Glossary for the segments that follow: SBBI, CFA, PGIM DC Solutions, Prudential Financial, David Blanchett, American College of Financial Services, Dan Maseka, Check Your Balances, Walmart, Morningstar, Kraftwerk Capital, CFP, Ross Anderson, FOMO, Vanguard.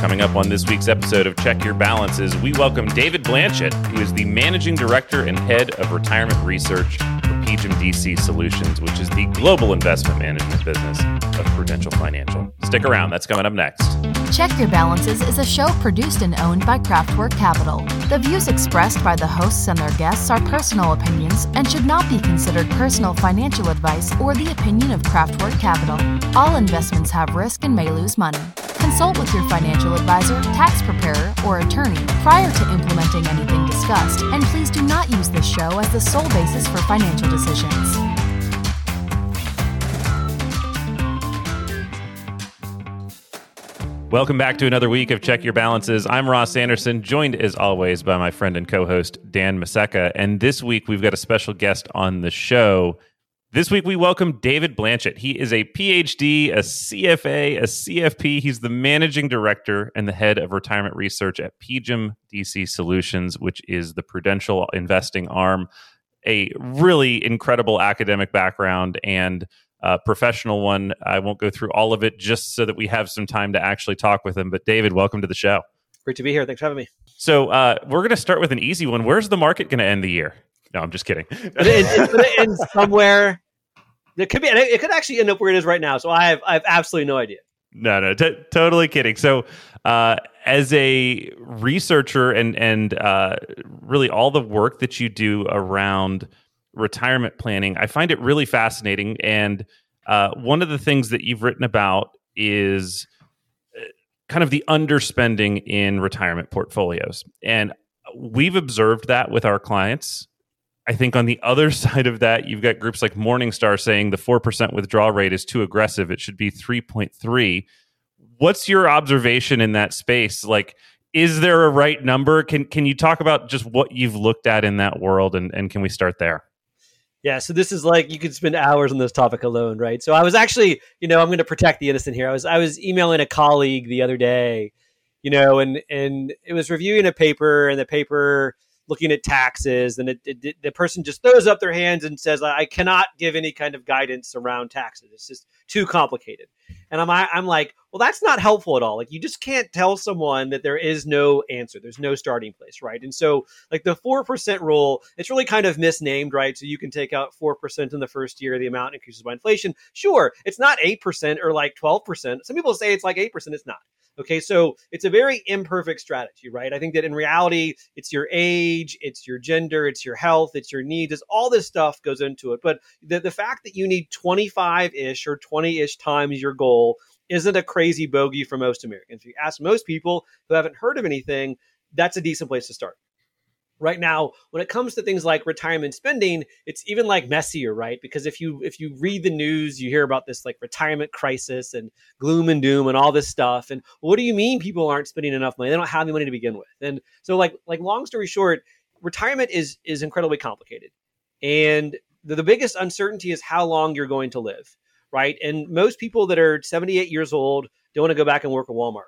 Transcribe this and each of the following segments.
Coming up on this week's episode of Check Your Balances, we welcome David Blanchett, who is the Managing Director and Head of Retirement Research for PGIM DC Solutions, which is the global investment management business of Prudential Financial. Stick around. That's coming up next. Check Your Balances is a show produced and owned by Kraftwerk Capital. The views expressed by the hosts and their guests are personal opinions and should not be considered personal financial advice or the opinion of Kraftwerk Capital. All investments have risk and may lose money. Consult with your financial advisor, tax preparer, or attorney prior to implementing anything discussed, and please do not use this show as the sole basis for financial decisions. Welcome back to another week of Check Your Balances. I'm Ross Anderson, joined as always by my friend and co-host, Dan Maseka. And this week, we've got a special guest on the show. This week, we welcome David Blanchett. He is a PhD, a CFA, a CFP. He's the managing director and the head of retirement research at PGIM DC Solutions, which is the Prudential investing arm. A really incredible academic background and professional one. I won't go through all of it just so that we have some time to actually talk with him. But David, welcome to the show. Great to be here. Thanks for having me. So we're going to start with an easy one. Where's the market going to end the year? No, I'm just kidding. It's going to end somewhere. It could actually end up where it is right now. So I have absolutely no idea. No, totally kidding. So as a researcher and really all the work that you do around retirement planning, I find it really fascinating. And one of the things that you've written about is kind of the underspending in retirement portfolios. And we've observed that with our clients. I think on the other side of that, you've got groups like Morningstar saying the 4% withdrawal rate is too aggressive. It should be 3.3. What's your observation in that space? Like, is there a right number? Can you talk about just what you've looked at in that world? And can we start there? Yeah, so this is like, you could spend hours on this topic alone, right? So I was actually, I'm going to protect the innocent here. I was emailing a colleague the other day, and it was reviewing a paper, and the paper looking at taxes, and the person just throws up their hands and says, I cannot give any kind of guidance around taxes. It's just too complicated. And I'm like, well, that's not helpful at all. Like, you just can't tell someone that there is no answer. There's no starting place, right? And so like the 4% rule, it's really kind of misnamed, right? So you can take out 4% in the first year, the amount increases by inflation. Sure, it's not 8% or like 12%. Some people say it's like 8%. It's not. Okay, so it's a very imperfect strategy, right? I think that in reality, it's your age, it's your gender, it's your health, it's your needs, it's all this stuff goes into it. But the fact that you need 25-ish or 20-ish times your goal isn't a crazy bogey for most Americans. If you ask most people who haven't heard of anything, that's a decent place to start. Right now, when it comes to things like retirement spending, it's even like messier, right? Because if you read the news, you hear about this like retirement crisis and gloom and doom and all this stuff. And what do you mean people aren't spending enough money? They don't have any money to begin with. And so like long story short, retirement is incredibly complicated. And the biggest uncertainty is how long you're going to live, right? And most people that are 78 years old don't want to go back and work at Walmart.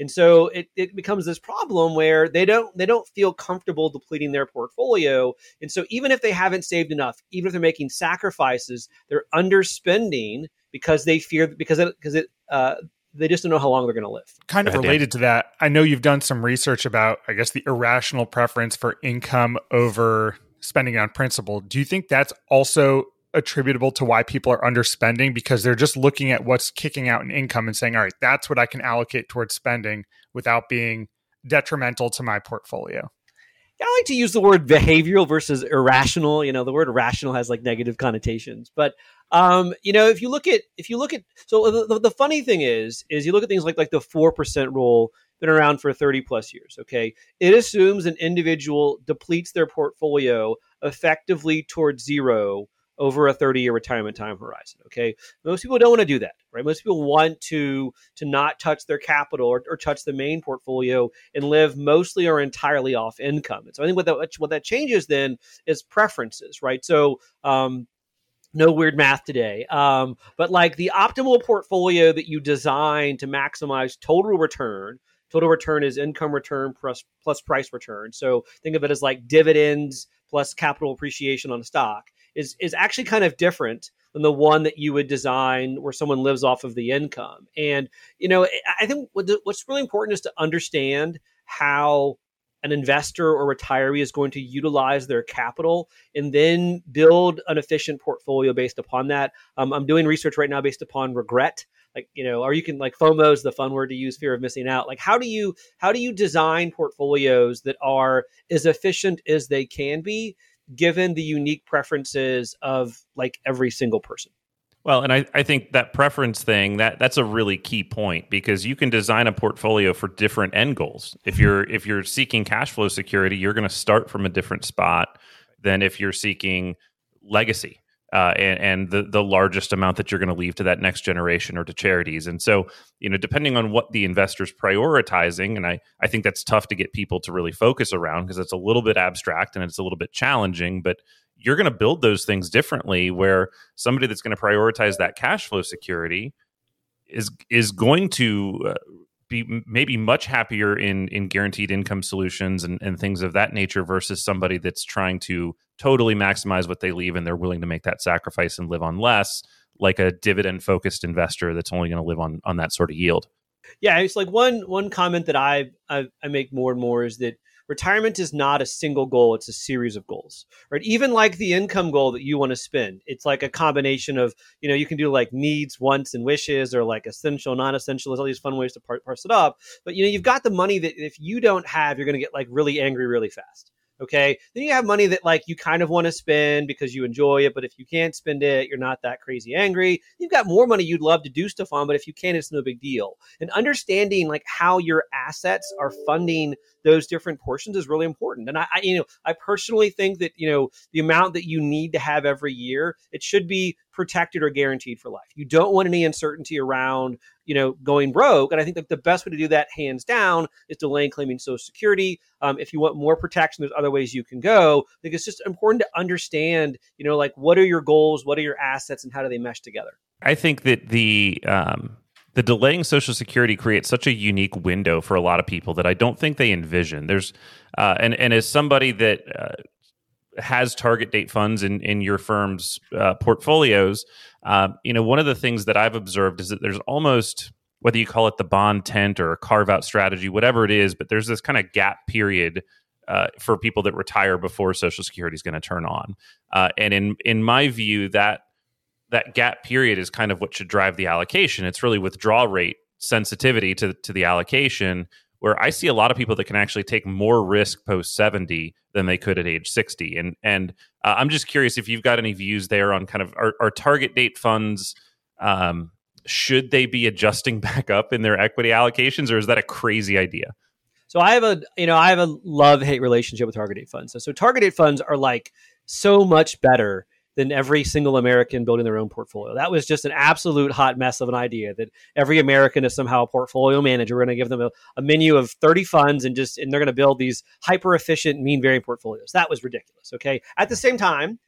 And so it becomes this problem where they don't feel comfortable depleting their portfolio. And so even if they haven't saved enough, even if they're making sacrifices, they're underspending because they fear, because they just don't know how long they're going to live. Kind of related to that, I know you've done some research about, I guess, the irrational preference for income over spending on principal. Do you think that's also attributable to why people are underspending, because they're just looking at what's kicking out in income and saying, all right, that's what I can allocate towards spending without being detrimental to my portfolio? Yeah, I like to use the word behavioral versus irrational. The word rational has like negative connotations, but if you look at, so the funny thing is you look at things like the 4% rule, been around for 30 plus years. Okay. It assumes an individual depletes their portfolio effectively towards zero over a 30-year retirement time horizon, okay? Most people don't want to do that, right? Most people want to not touch their capital or touch the main portfolio and live mostly or entirely off income. And so I think what that changes then is preferences, right? So no weird math today, but like the optimal portfolio that you design to maximize total return. Total return is income return plus price return. So think of it as like dividends plus capital appreciation on a stock. is actually kind of different than the one that you would design where someone lives off of the income. And, you know, I think what's really important is to understand how an investor or retiree is going to utilize their capital and then build an efficient portfolio based upon that. I'm doing research right now based upon regret, like, you know, or you can, like, FOMO is the fun word to use, fear of missing out. Like, how do you design portfolios that are as efficient as they can be, given the unique preferences of, like, every single person? Well, and I think that preference thing, that's a really key point, because you can design a portfolio for different end goals. If you're seeking cash flow security, you're going to start from a different spot than if you're seeking legacy and the largest amount that you're going to leave to that next generation or to charities. And so, you know, depending on what the investor's prioritizing, and I think that's tough to get people to really focus around because it's a little bit abstract and it's a little bit challenging, but you're going to build those things differently, where somebody that's going to prioritize that cash flow security is going to be maybe much happier in guaranteed income solutions and things of that nature versus somebody that's trying to totally maximize what they leave and they're willing to make that sacrifice and live on less, like a dividend-focused investor that's only going to live on that sort of yield. Yeah, it's like one comment that I make more and more is that retirement is not a single goal. It's a series of goals, right? Even like the income goal that you want to spend, it's like a combination of, you know, you can do like needs, wants, and wishes, or like essential, non-essential. There's all these fun ways to parse it up. But, you know, you've got the money that if you don't have, you're going to get like really angry really fast. Okay. Then you have money that like you kind of want to spend because you enjoy it, but if you can't spend it, you're not that crazy angry. You've got more money you'd love to do stuff on, but if you can't, it's no big deal. And understanding like how your assets are funding those different portions is really important. And I personally think that, you know, the amount that you need to have every year, it should be protected or guaranteed for life. You don't want any uncertainty around, you know, going broke. And I think that the best way to do that, hands down, is delaying claiming Social Security. If you want more protection, there's other ways you can go. I think it's just important to understand, you know, like, what are your goals? What are your assets, and how do they mesh together? I think that the delaying Social Security creates such a unique window for a lot of people that I don't think they envision. There's and as somebody that has target date funds in your firm's portfolios, you know, one of the things that I've observed is that there's almost, whether you call it the bond tent or a carve-out strategy, whatever it is, but there's this kind of gap period for people that retire before Social Security is going to turn on. And in my view, that gap period is kind of what should drive the allocation. It's really withdrawal rate sensitivity to the allocation, where I see a lot of people that can actually take more risk post 70 than they could at age 60. And I'm just curious if you've got any views there on kind of our target date funds. Should they be adjusting back up in their equity allocations, or is that a crazy idea? So I have a love-hate relationship with target date funds. So target date funds are like so much better than every single American building their own portfolio. That was just an absolute hot mess of an idea that every American is somehow a portfolio manager. We're going to give them a menu of 30 funds and they're going to build these hyper efficient mean varying portfolios. That was ridiculous. Okay. At the same time,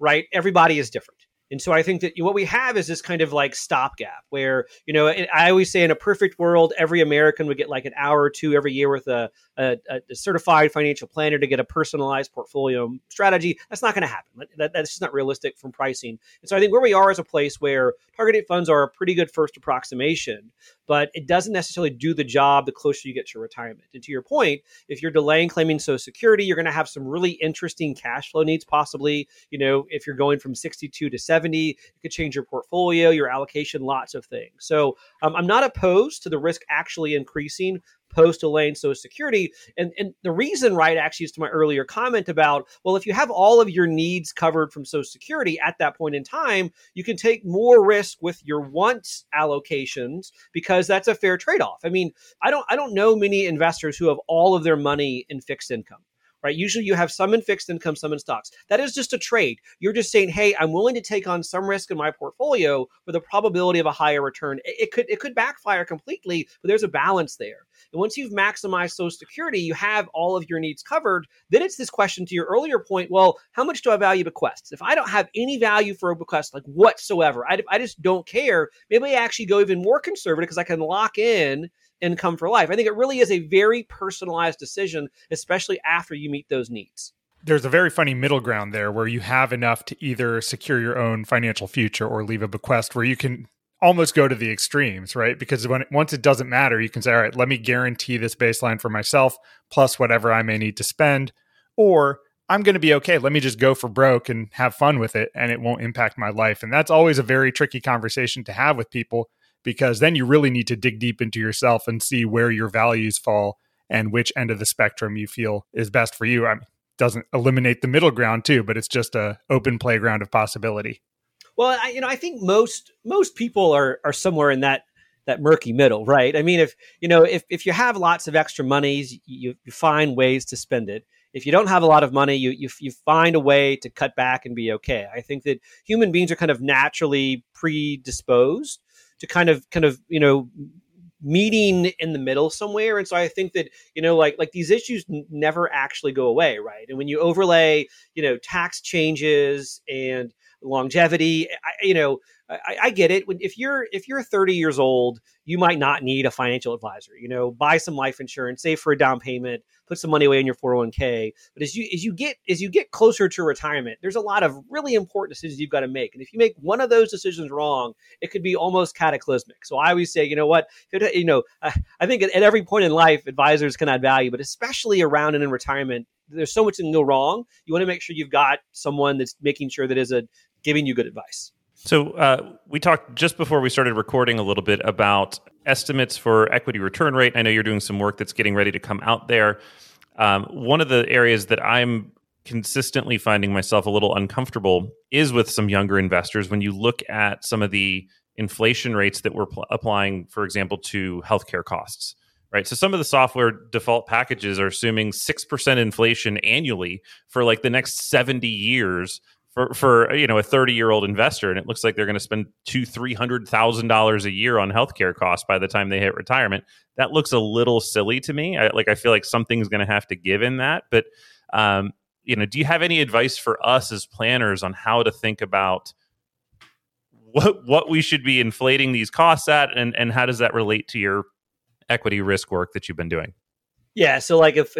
right, everybody is different. And so I think that what we have is this kind of like stopgap where, you know, I always say in a perfect world, every American would get like an hour or two every year with a certified financial planner to get a personalized portfolio strategy. That's not going to happen. That's just not realistic from pricing. And so I think where we are is a place where targeted funds are a pretty good first approximation, but it doesn't necessarily do the job the closer you get to retirement. And to your point, if you're delaying claiming Social Security, you're going to have some really interesting cash flow needs, possibly, you know, if you're going from 62 to 70. It could change your portfolio, your allocation, lots of things. So I'm not opposed to the risk actually increasing post-delaying Social Security. And the reason, right, actually is to my earlier comment about, well, if you have all of your needs covered from Social Security at that point in time, you can take more risk with your wants allocations because that's a fair trade-off. I mean, I don't know many investors who have all of their money in fixed income. Right? Usually you have some in fixed income, some in stocks. That is just a trade. You're just saying, hey, I'm willing to take on some risk in my portfolio for the probability of a higher return. It could backfire completely, but there's a balance there. And once you've maximized Social Security, you have all of your needs covered. Then it's this question to your earlier point. Well, how much do I value bequests? If I don't have any value for a bequest, like whatsoever, I just don't care. Maybe I actually go even more conservative because I can lock in income for life. I think it really is a very personalized decision, especially after you meet those needs. There's a very funny middle ground there where you have enough to either secure your own financial future or leave a bequest, where you can almost go to the extremes, right? Because once it doesn't matter, you can say, all right, let me guarantee this baseline for myself plus whatever I may need to spend, or I'm going to be okay. Let me just go for broke and have fun with it, and it won't impact my life. And that's always a very tricky conversation to have with people, because then you really need to dig deep into yourself and see where your values fall and which end of the spectrum you feel is best for you. I mean, doesn't eliminate the middle ground too, but it's just an open playground of possibility. Well, I think most people are somewhere in that murky middle, right? I mean, if you have lots of extra monies, you find ways to spend it. If you don't have a lot of money, you find a way to cut back and be okay. I think that human beings are kind of naturally predisposed to kind of meeting in the middle somewhere. And so I think that, like these issues never actually go away, right? And when you overlay, tax changes and longevity, I get it. If you're 30 years old, you might not need a financial advisor. Buy some life insurance, save for a down payment, put some money away in your 401k. But as you get closer to retirement, there's a lot of really important decisions you've got to make. And if you make one of those decisions wrong, it could be almost cataclysmic. So I always say, I think at every point in life, advisors can add value, but especially around and in retirement, there's so much that can go wrong. You want to make sure you've got someone that's making sure that giving you good advice. So we talked just before we started recording a little bit about estimates for equity return rate. I know you're doing some work that's getting ready to come out there. One of the areas that I'm consistently finding myself a little uncomfortable is with some younger investors. When you look at some of the inflation rates that we're applying, for example, to healthcare costs, right? So some of the software default packages are assuming 6% inflation annually for like the next 70 years. For a 30-year-old investor, and it looks like they're going to spend $200,000 to $300,000 a year on healthcare costs by the time they hit retirement. That looks a little silly to me. I feel like something's going to have to give in that. But do you have any advice for us as planners on how to think about what we should be inflating these costs at, and how does that relate to your equity risk work that you've been doing? Yeah, so like if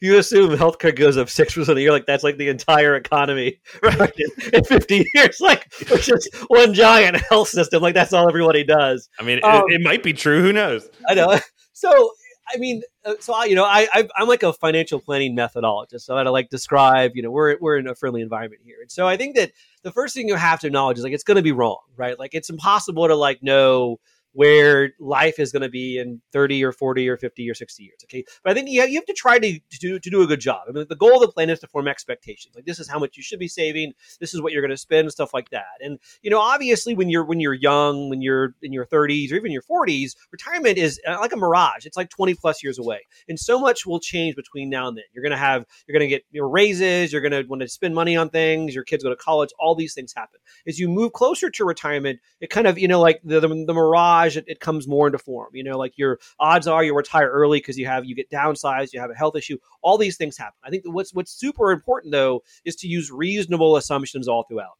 you assume healthcare goes up 6% a year, like that's like the entire economy, right? In 50 years, like it's just one giant health system, like that's all everybody does. I mean, it might be true. Who knows? I know. So I mean, I'm like a financial planning methodologist, so I gotta like describe. We're in a friendly environment here, and so I think that the first thing you have to acknowledge is like it's going to be wrong, right? Like it's impossible to like know where life is going to be in 30 or 40 or 50 or 60 years. Okay. But I think you have to try to do a good job. I mean, the goal of the plan is to form expectations. Like this is how much you should be saving. This is what you're going to spend, stuff like that. And, obviously when you're young, when you're in your 30s or even your 40s, retirement is like a mirage. It's like 20 plus years away. And so much will change between now and then. You're going to get your raises. You're going to want to spend money on things. Your kids go to college. All these things happen. As you move closer to retirement, it kind of, like the mirage, it comes more into form, like your odds are you retire early because you get downsized, you have a health issue, all these things happen. I think that what's super important though, is to use reasonable assumptions all throughout.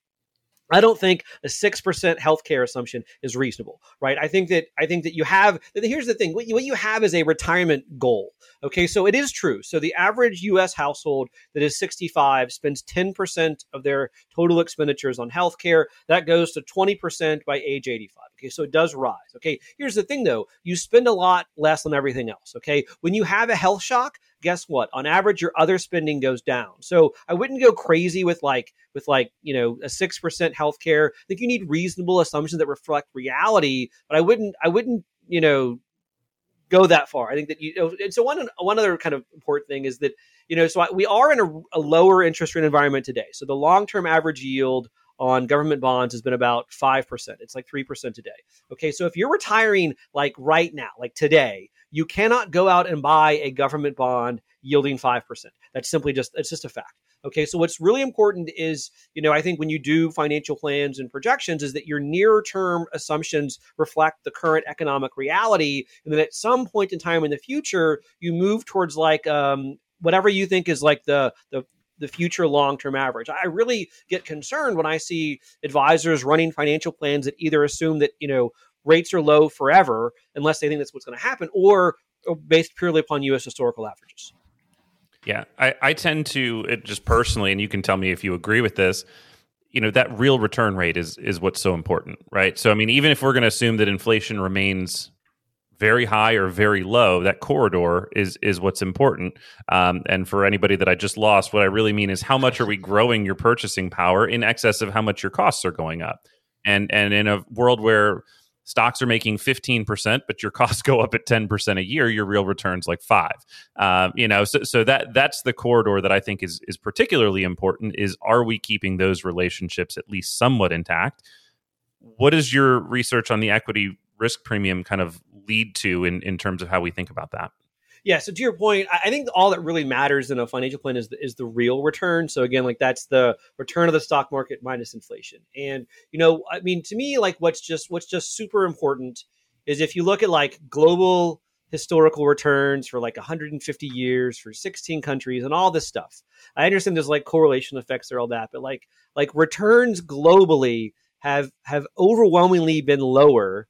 I don't think a 6% healthcare assumption is reasonable, right? I think that you have, here's the thing, what you have is a retirement goal. Okay. So it is true. So the average US household that is 65 spends 10% of their total expenditures on healthcare. That goes to 20% by age 85. Okay. So it does rise. Okay. Here's the thing though, you spend a lot less on everything else. Okay. When you have a health shock, guess what? On average, your other spending goes down. So I wouldn't go crazy with a 6% healthcare. I think you need reasonable assumptions that reflect reality, but I wouldn't go that far. I think that and so one other kind of important thing is that, we are in a lower interest rate environment today. So the long-term average yield on government bonds has been about 5%. It's like 3% today. Okay. So if you're retiring like right now, like today, you cannot go out and buy a government bond yielding 5%. That's simply it's just a fact. Okay. So what's really important is, I think when you do financial plans and projections is that your near term assumptions reflect the current economic reality. And then at some point in time in the future, you move towards like, whatever you think is like the future long-term average. I really get concerned when I see advisors running financial plans that either assume that, rates are low forever, unless they think that's what's going to happen, or based purely upon U.S. historical averages. Yeah, I tend to just personally, and you can tell me if you agree with this, you know, that real return rate is what's so important, right? So, I mean, even if we're going to assume that inflation remains very high or very low, that corridor is what's important. And for anybody that I just lost, what I really mean is how much are we growing your purchasing power in excess of how much your costs are going up? And in a world where stocks are making 15%, but your costs go up at 10% a year, your real return's like 5%. So that's the corridor that I think is particularly important is, are we keeping those relationships at least somewhat intact? What is your research on the equity risk premium kind of lead to in terms of how we think about that? Yeah. So to your point, I think all that really matters in a financial plan is the real return. So again, like that's the return of the stock market minus inflation. And, you know, I mean, to me, like what's just super important is if you look at like global historical returns for like 150 years for 16 countries and all this stuff. I understand there's like correlation effects or all that, but like returns globally have overwhelmingly been lower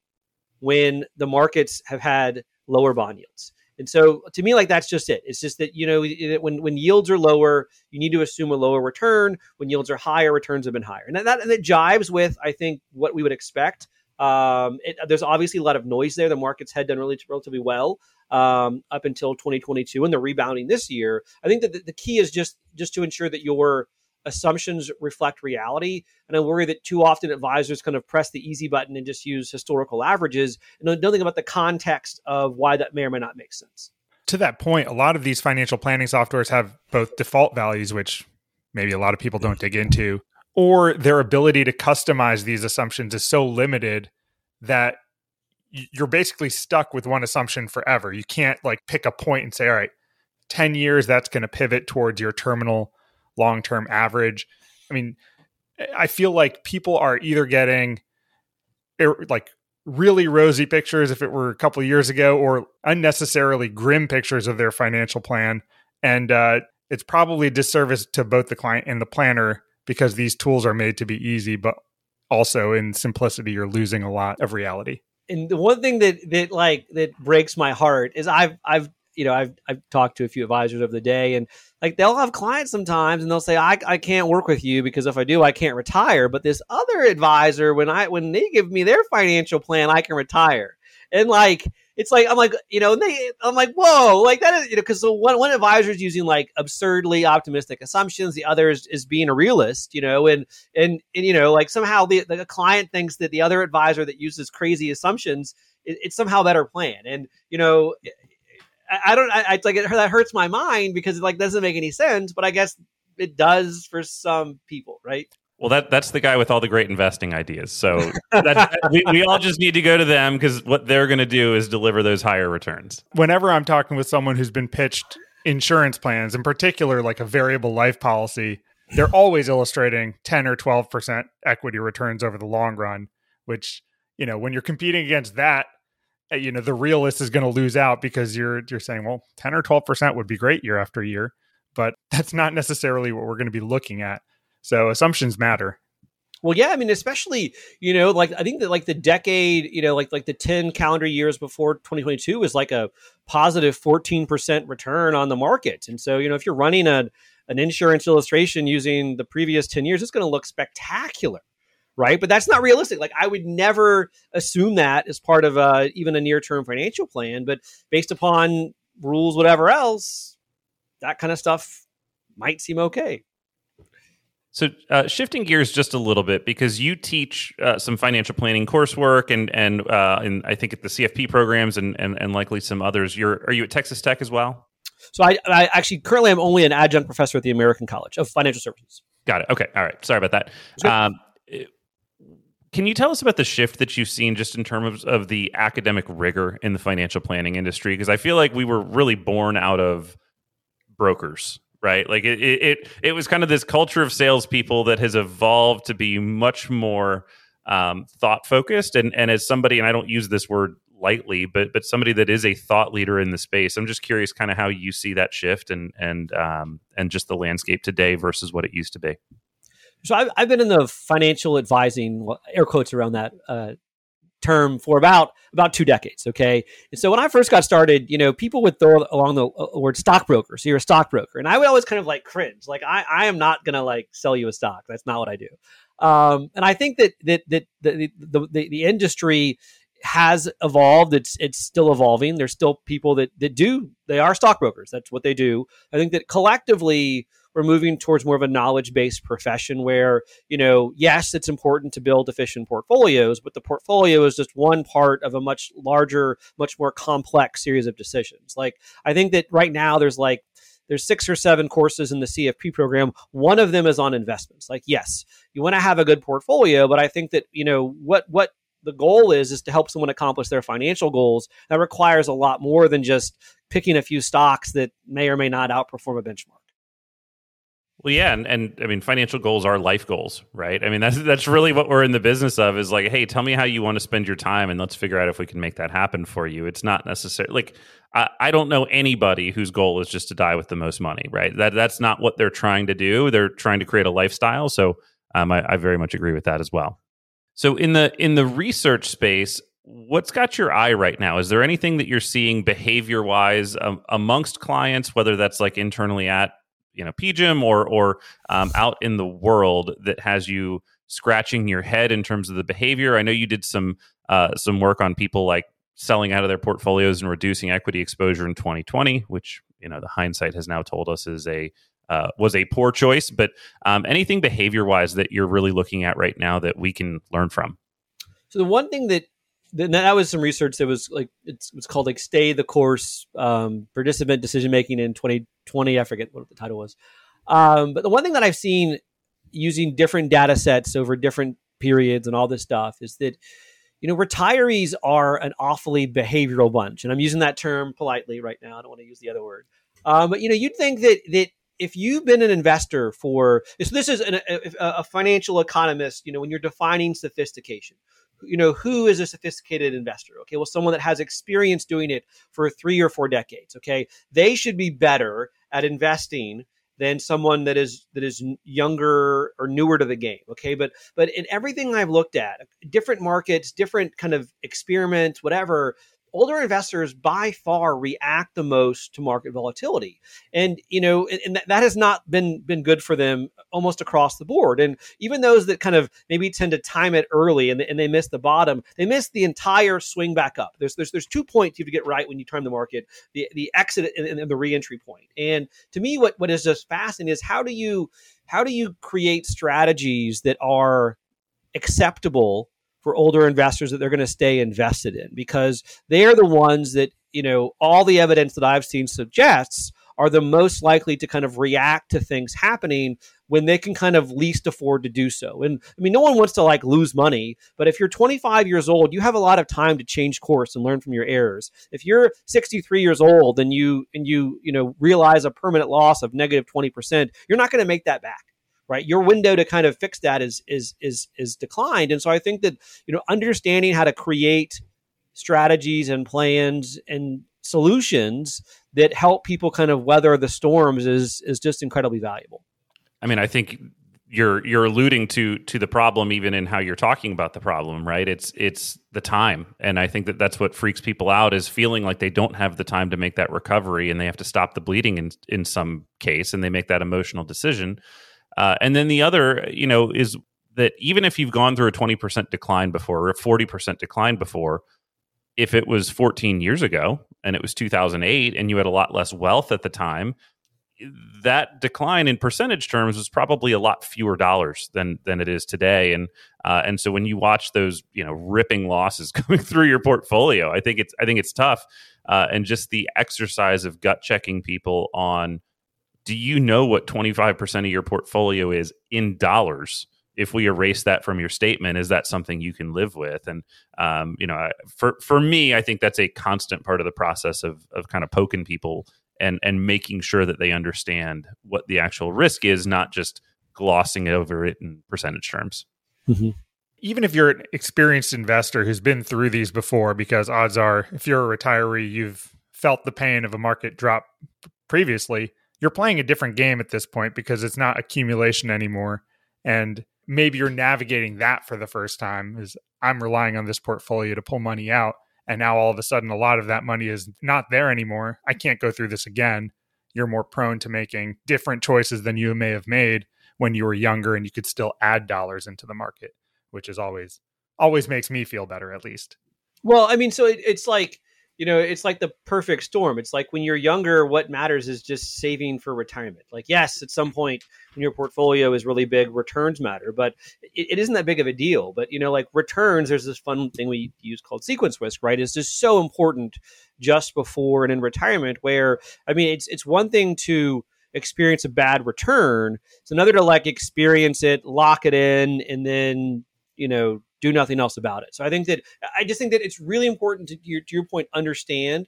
when the markets have had lower bond yields. And so to me, like, that's just it. It's just that, you know, when yields are lower, you need to assume a lower return. When yields are higher, returns have been higher. And that jives with, I think, what we would expect. There's obviously a lot of noise there. The markets had done relatively well up until 2022, and they're rebounding this year. I think that the key is just to ensure that your assumptions reflect reality. And I worry that too often advisors kind of press the easy button and just use historical averages and don't think about the context of why that may or may not make sense. To that point, a lot of these financial planning softwares have both default values, which maybe a lot of people don't dig into, or their ability to customize these assumptions is so limited that you're basically stuck with one assumption forever. You can't like pick a point and say, all right, 10 years, that's going to pivot towards your terminal long-term average. I mean, I feel like people are either getting like really rosy pictures if it were a couple of years ago, or unnecessarily grim pictures of their financial plan. And it's probably a disservice to both the client and the planner because these tools are made to be easy, but also in simplicity, you're losing a lot of reality. And the one thing that breaks my heart is I've talked to a few advisors over the day, and like they'll have clients sometimes and they'll say, I can't work with you because if I do, I can't retire. But this other advisor, when they give me their financial plan, I can retire. And like, it's like, I'm like, you know, I'm like, whoa, like that is, you know, because so one advisor is using like absurdly optimistic assumptions. The other is being a realist, you know, and you know, like somehow the client thinks that the other advisor that uses crazy assumptions, it's somehow better plan. And, you know, I like it. That hurts my mind because it like doesn't make any sense, but I guess it does for some people, right? Well, that's the guy with all the great investing ideas. So we all just need to go to them because what they're going to do is deliver those higher returns. Whenever I'm talking with someone who's been pitched insurance plans, in particular, like a variable life policy, they're always illustrating 10 or 12% equity returns over the long run, which, you know, when you're competing against that, you know, the realist is going to lose out because you're saying, well, 10 or 12% would be great year after year, but that's not necessarily what we're going to be looking at. So assumptions matter. Well, yeah, I mean, especially, you know, like I think that like the decade, you know, like the 10 calendar years before 2022 was like a positive 14% return on the market. And so, you know, if you're running an insurance illustration using the previous 10 years, it's going to look spectacular. Right. But that's not realistic. Like I would never assume that as part of even a near term financial plan. But based upon rules, whatever else, that kind of stuff might seem OK. So shifting gears just a little bit, because you teach some financial planning coursework and I think at the CFP programs and likely some others. Are you at Texas Tech as well? So I actually currently am only an adjunct professor at the American College of Financial Services. Got it. OK. All right. Sorry about that. Sure. Can you tell us about the shift that you've seen just in terms of the academic rigor in the financial planning industry? Because I feel like we were really born out of brokers, right? Like it was kind of this culture of salespeople that has evolved to be much more thought focused. And as somebody, and I don't use this word lightly, but somebody that is a thought leader in the space, I'm just curious kind of how you see that shift and just the landscape today versus what it used to be. So I've been in the financial advising, well, air quotes around that, term for about 2 decades. Okay. And so when I first got started, you know, people would throw along the word stockbroker. So you're a stockbroker. And I would always kind of like cringe. Like I am not going to like sell you a stock. That's not what I do. And I think that the industry has evolved. It's still evolving. There's still people that are stockbrokers. That's what they do. I think that collectively, we're moving towards more of a knowledge-based profession where, you know, yes, it's important to build efficient portfolios, but the portfolio is just one part of a much larger, much more complex series of decisions. Like, I think that right now there's 6 or 7 courses in the CFP program. One of them is on investments. Like, yes, you want to have a good portfolio, but I think that, you know, what the goal is to help someone accomplish their financial goals. That requires a lot more than just picking a few stocks that may or may not outperform a benchmark. Well, yeah. And I mean, financial goals are life goals, right? I mean, that's really what we're in the business of is like, hey, tell me how you want to spend your time and let's figure out if we can make that happen for you. It's not necessarily like, I don't know anybody whose goal is just to die with the most money, right? That's not what they're trying to do. They're trying to create a lifestyle. So I very much agree with that as well. So in the research space, what's got your eye right now? Is there anything that you're seeing behavior-wise amongst clients, whether that's like internally at, you know, PGIM or out in the world that has you scratching your head in terms of the behavior? I know you did some work on people like selling out of their portfolios and reducing equity exposure in 2020, which, you know, the hindsight has now told us is was a poor choice, but anything behavior-wise that you're really looking at right now that we can learn from? So the one thing that was some research that was like, it's called like Stay the Course, Participant Decision-Making in 2020. I forget what the title was. But the one thing that I've seen using different data sets over different periods and all this stuff is that, you know, retirees are an awfully behavioral bunch. And I'm using that term politely right now. I don't want to use the other word. But, you know, you'd think that if you've been an investor for, so this is a financial economist, you know, when you're defining sophistication, you know, who is a sophisticated investor? Okay, well, someone that has experience doing it for 3 or 4 decades. Okay, they should be better at investing than someone that is younger or newer to the game. Okay, but in everything I've looked at, different markets, different kind of experiments, whatever, older investors by far react the most to market volatility. And, you know, and that has not been good for them almost across the board. And even those that kind of maybe tend to time it early and they miss the bottom, they miss the entire swing back up. There's 2 points you have to get right when you time the market, the exit and the reentry point. And to me, what is just fascinating is how do you create strategies that are acceptable for older investors that they're going to stay invested in, because they're the ones that, you know, all the evidence that I've seen suggests are the most likely to kind of react to things happening when they can kind of least afford to do so. And I mean, no one wants to like lose money, but if you're 25 years old, you have a lot of time to change course and learn from your errors. If you're 63 years old and you realize a permanent loss of negative 20%, you're not going to make that back. Right, your window to kind of fix that is declined, and so I think that, you know, understanding how to create strategies and plans and solutions that help people kind of weather the storms is just incredibly valuable. I mean, I think you're alluding to the problem even in how you're talking about the problem, right? It's the time, and I think that's what freaks people out is feeling like they don't have the time to make that recovery, and they have to stop the bleeding in some case, and they make that emotional decision. And then the other, you know, is that even if you've gone through a 20% decline before or a 40% decline before, if it was 14 years ago and it was 2008 and you had a lot less wealth at the time, that decline in percentage terms was probably a lot fewer dollars than it is today. And so when you watch those, you know, ripping losses coming through your portfolio, I think it's tough. And just the exercise of gut checking people on, do you know what 25% of your portfolio is in dollars? If we erase that from your statement, is that something you can live with? And, you know, for me, I think that's a constant part of the process of kind of poking people and making sure that they understand what the actual risk is, not just glossing over it in percentage terms. Mm-hmm. Even if you're an experienced investor who's been through these before, because odds are if you're a retiree, you've felt the pain of a market drop previously, you're playing a different game at this point because it's not accumulation anymore. And maybe you're navigating that for the first time, is I'm relying on this portfolio to pull money out. And now all of a sudden, a lot of that money is not there anymore. I can't go through this again. You're more prone to making different choices than you may have made when you were younger, and you could still add dollars into the market, which is always makes me feel better, at least. Well, I mean, so it's like, you know, it's like the perfect storm. It's like when you're younger, what matters is just saving for retirement. Like, yes, at some point when your portfolio is really big, returns matter, but it isn't that big of a deal. But, you know, like returns, there's this fun thing we use called sequence risk, right? It's just so important just before and in retirement where, I mean, it's one thing to experience a bad return. It's another to like experience it, lock it in, and then, you know, do nothing else about it. So I just think that it's really important to your point, understand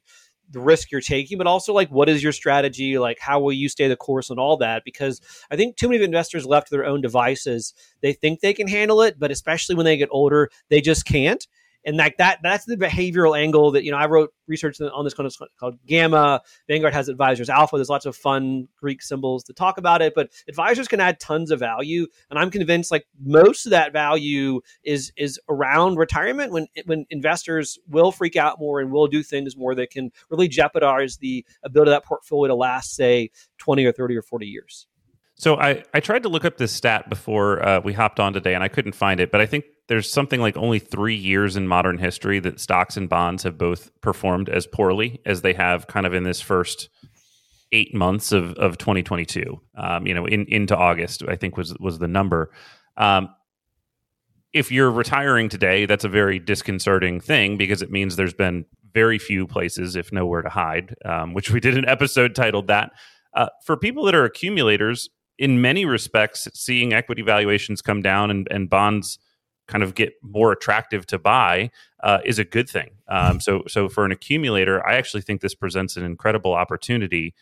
the risk you're taking, but also like, what is your strategy? Like, how will you stay the course and all that? Because I think too many investors left to their own devices, they think they can handle it, but especially when they get older, they just can't. And like that's the behavioral angle that, you know, I wrote research on this called Gamma. Vanguard has advisors alpha. There's lots of fun Greek symbols to talk about it, but advisors can add tons of value. And I'm convinced like most of that value is around retirement when investors will freak out more and will do things more that can really jeopardize the ability of that portfolio to last, say, 20 or 30 or 40 years. So I tried to look up this stat before we hopped on today and I couldn't find it, but I think there's something like only 3 years in modern history that stocks and bonds have both performed as poorly as they have kind of in this first 8 months of 2022, you know, into August, I think was the number. If you're retiring today, that's a very disconcerting thing because it means there's been very few places, if nowhere to hide, which we did an episode titled that. For people that are accumulators, in many respects, seeing equity valuations come down and bonds kind of get more attractive to buy is a good thing. So for an accumulator, I actually think this presents an incredible opportunity.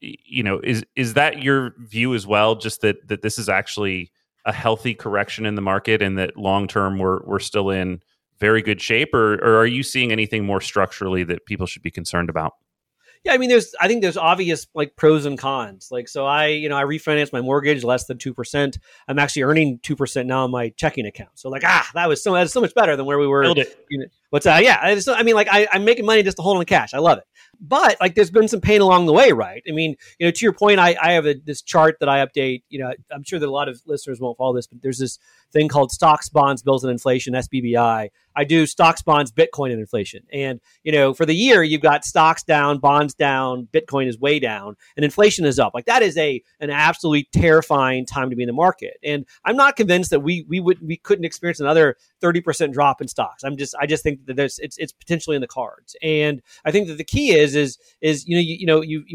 You know, is that your view as well? Just that this is actually a healthy correction in the market, and that long term we're still in very good shape, or are you seeing anything more structurally that people should be concerned about? Yeah, I mean, I think there's obvious like pros and cons. Like, so I refinanced my mortgage less than 2%. I'm actually earning 2% now on my checking account. So like, that was so much better than where we were. Build it. You know, I'm making money just to hold on to cash. I love it. But like, there's been some pain along the way, right? I mean, you know, to your point, I have this chart that I update. You know, I'm sure that a lot of listeners won't follow this, but there's this thing called stocks, bonds, bills, and inflation, SBBI. I do stocks, bonds, Bitcoin, and inflation. And, you know, for the year, you've got stocks down, bonds down, Bitcoin is way down, and inflation is up. Like that is an absolutely terrifying time to be in the market. And I'm not convinced that we couldn't experience another 30% drop in stocks. I just think that it's potentially in the cards. And I think that the key is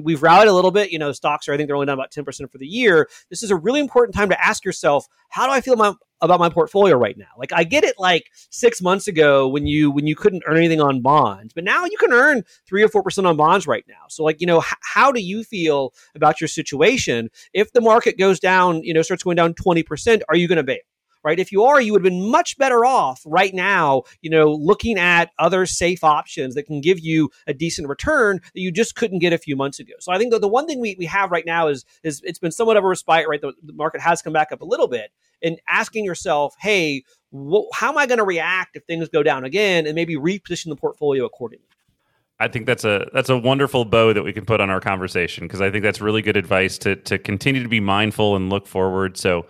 we've rallied a little bit. You know, stocks are, I think they're only down about 10% for the year. This is a really important time to ask yourself, how do I feel about my portfolio right now? Like I get it, like 6 months ago when you couldn't earn anything on bonds, but now you can earn 3 or 4% on bonds right now. So like, you know, how do you feel about your situation? If the market goes down, you know, starts going down 20%, are you going to bail? Right? If you are, you would have been much better off right now, you know, looking at other safe options that can give you a decent return that you just couldn't get a few months ago. So I think that the one thing we have right now is it's been somewhat of a respite, right? The market has come back up a little bit, and asking yourself, hey, how am I going to react if things go down again, and maybe reposition the portfolio accordingly? I think that's a wonderful bow that we can put on our conversation, because I think that's really good advice to continue to be mindful and look forward. So,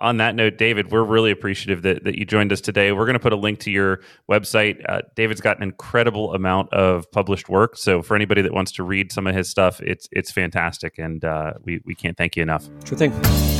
on that note, David, we're really appreciative that you joined us today. We're going to put a link to your website. David's got an incredible amount of published work. So for anybody that wants to read some of his stuff, it's fantastic. And we can't thank you enough. Sure thing.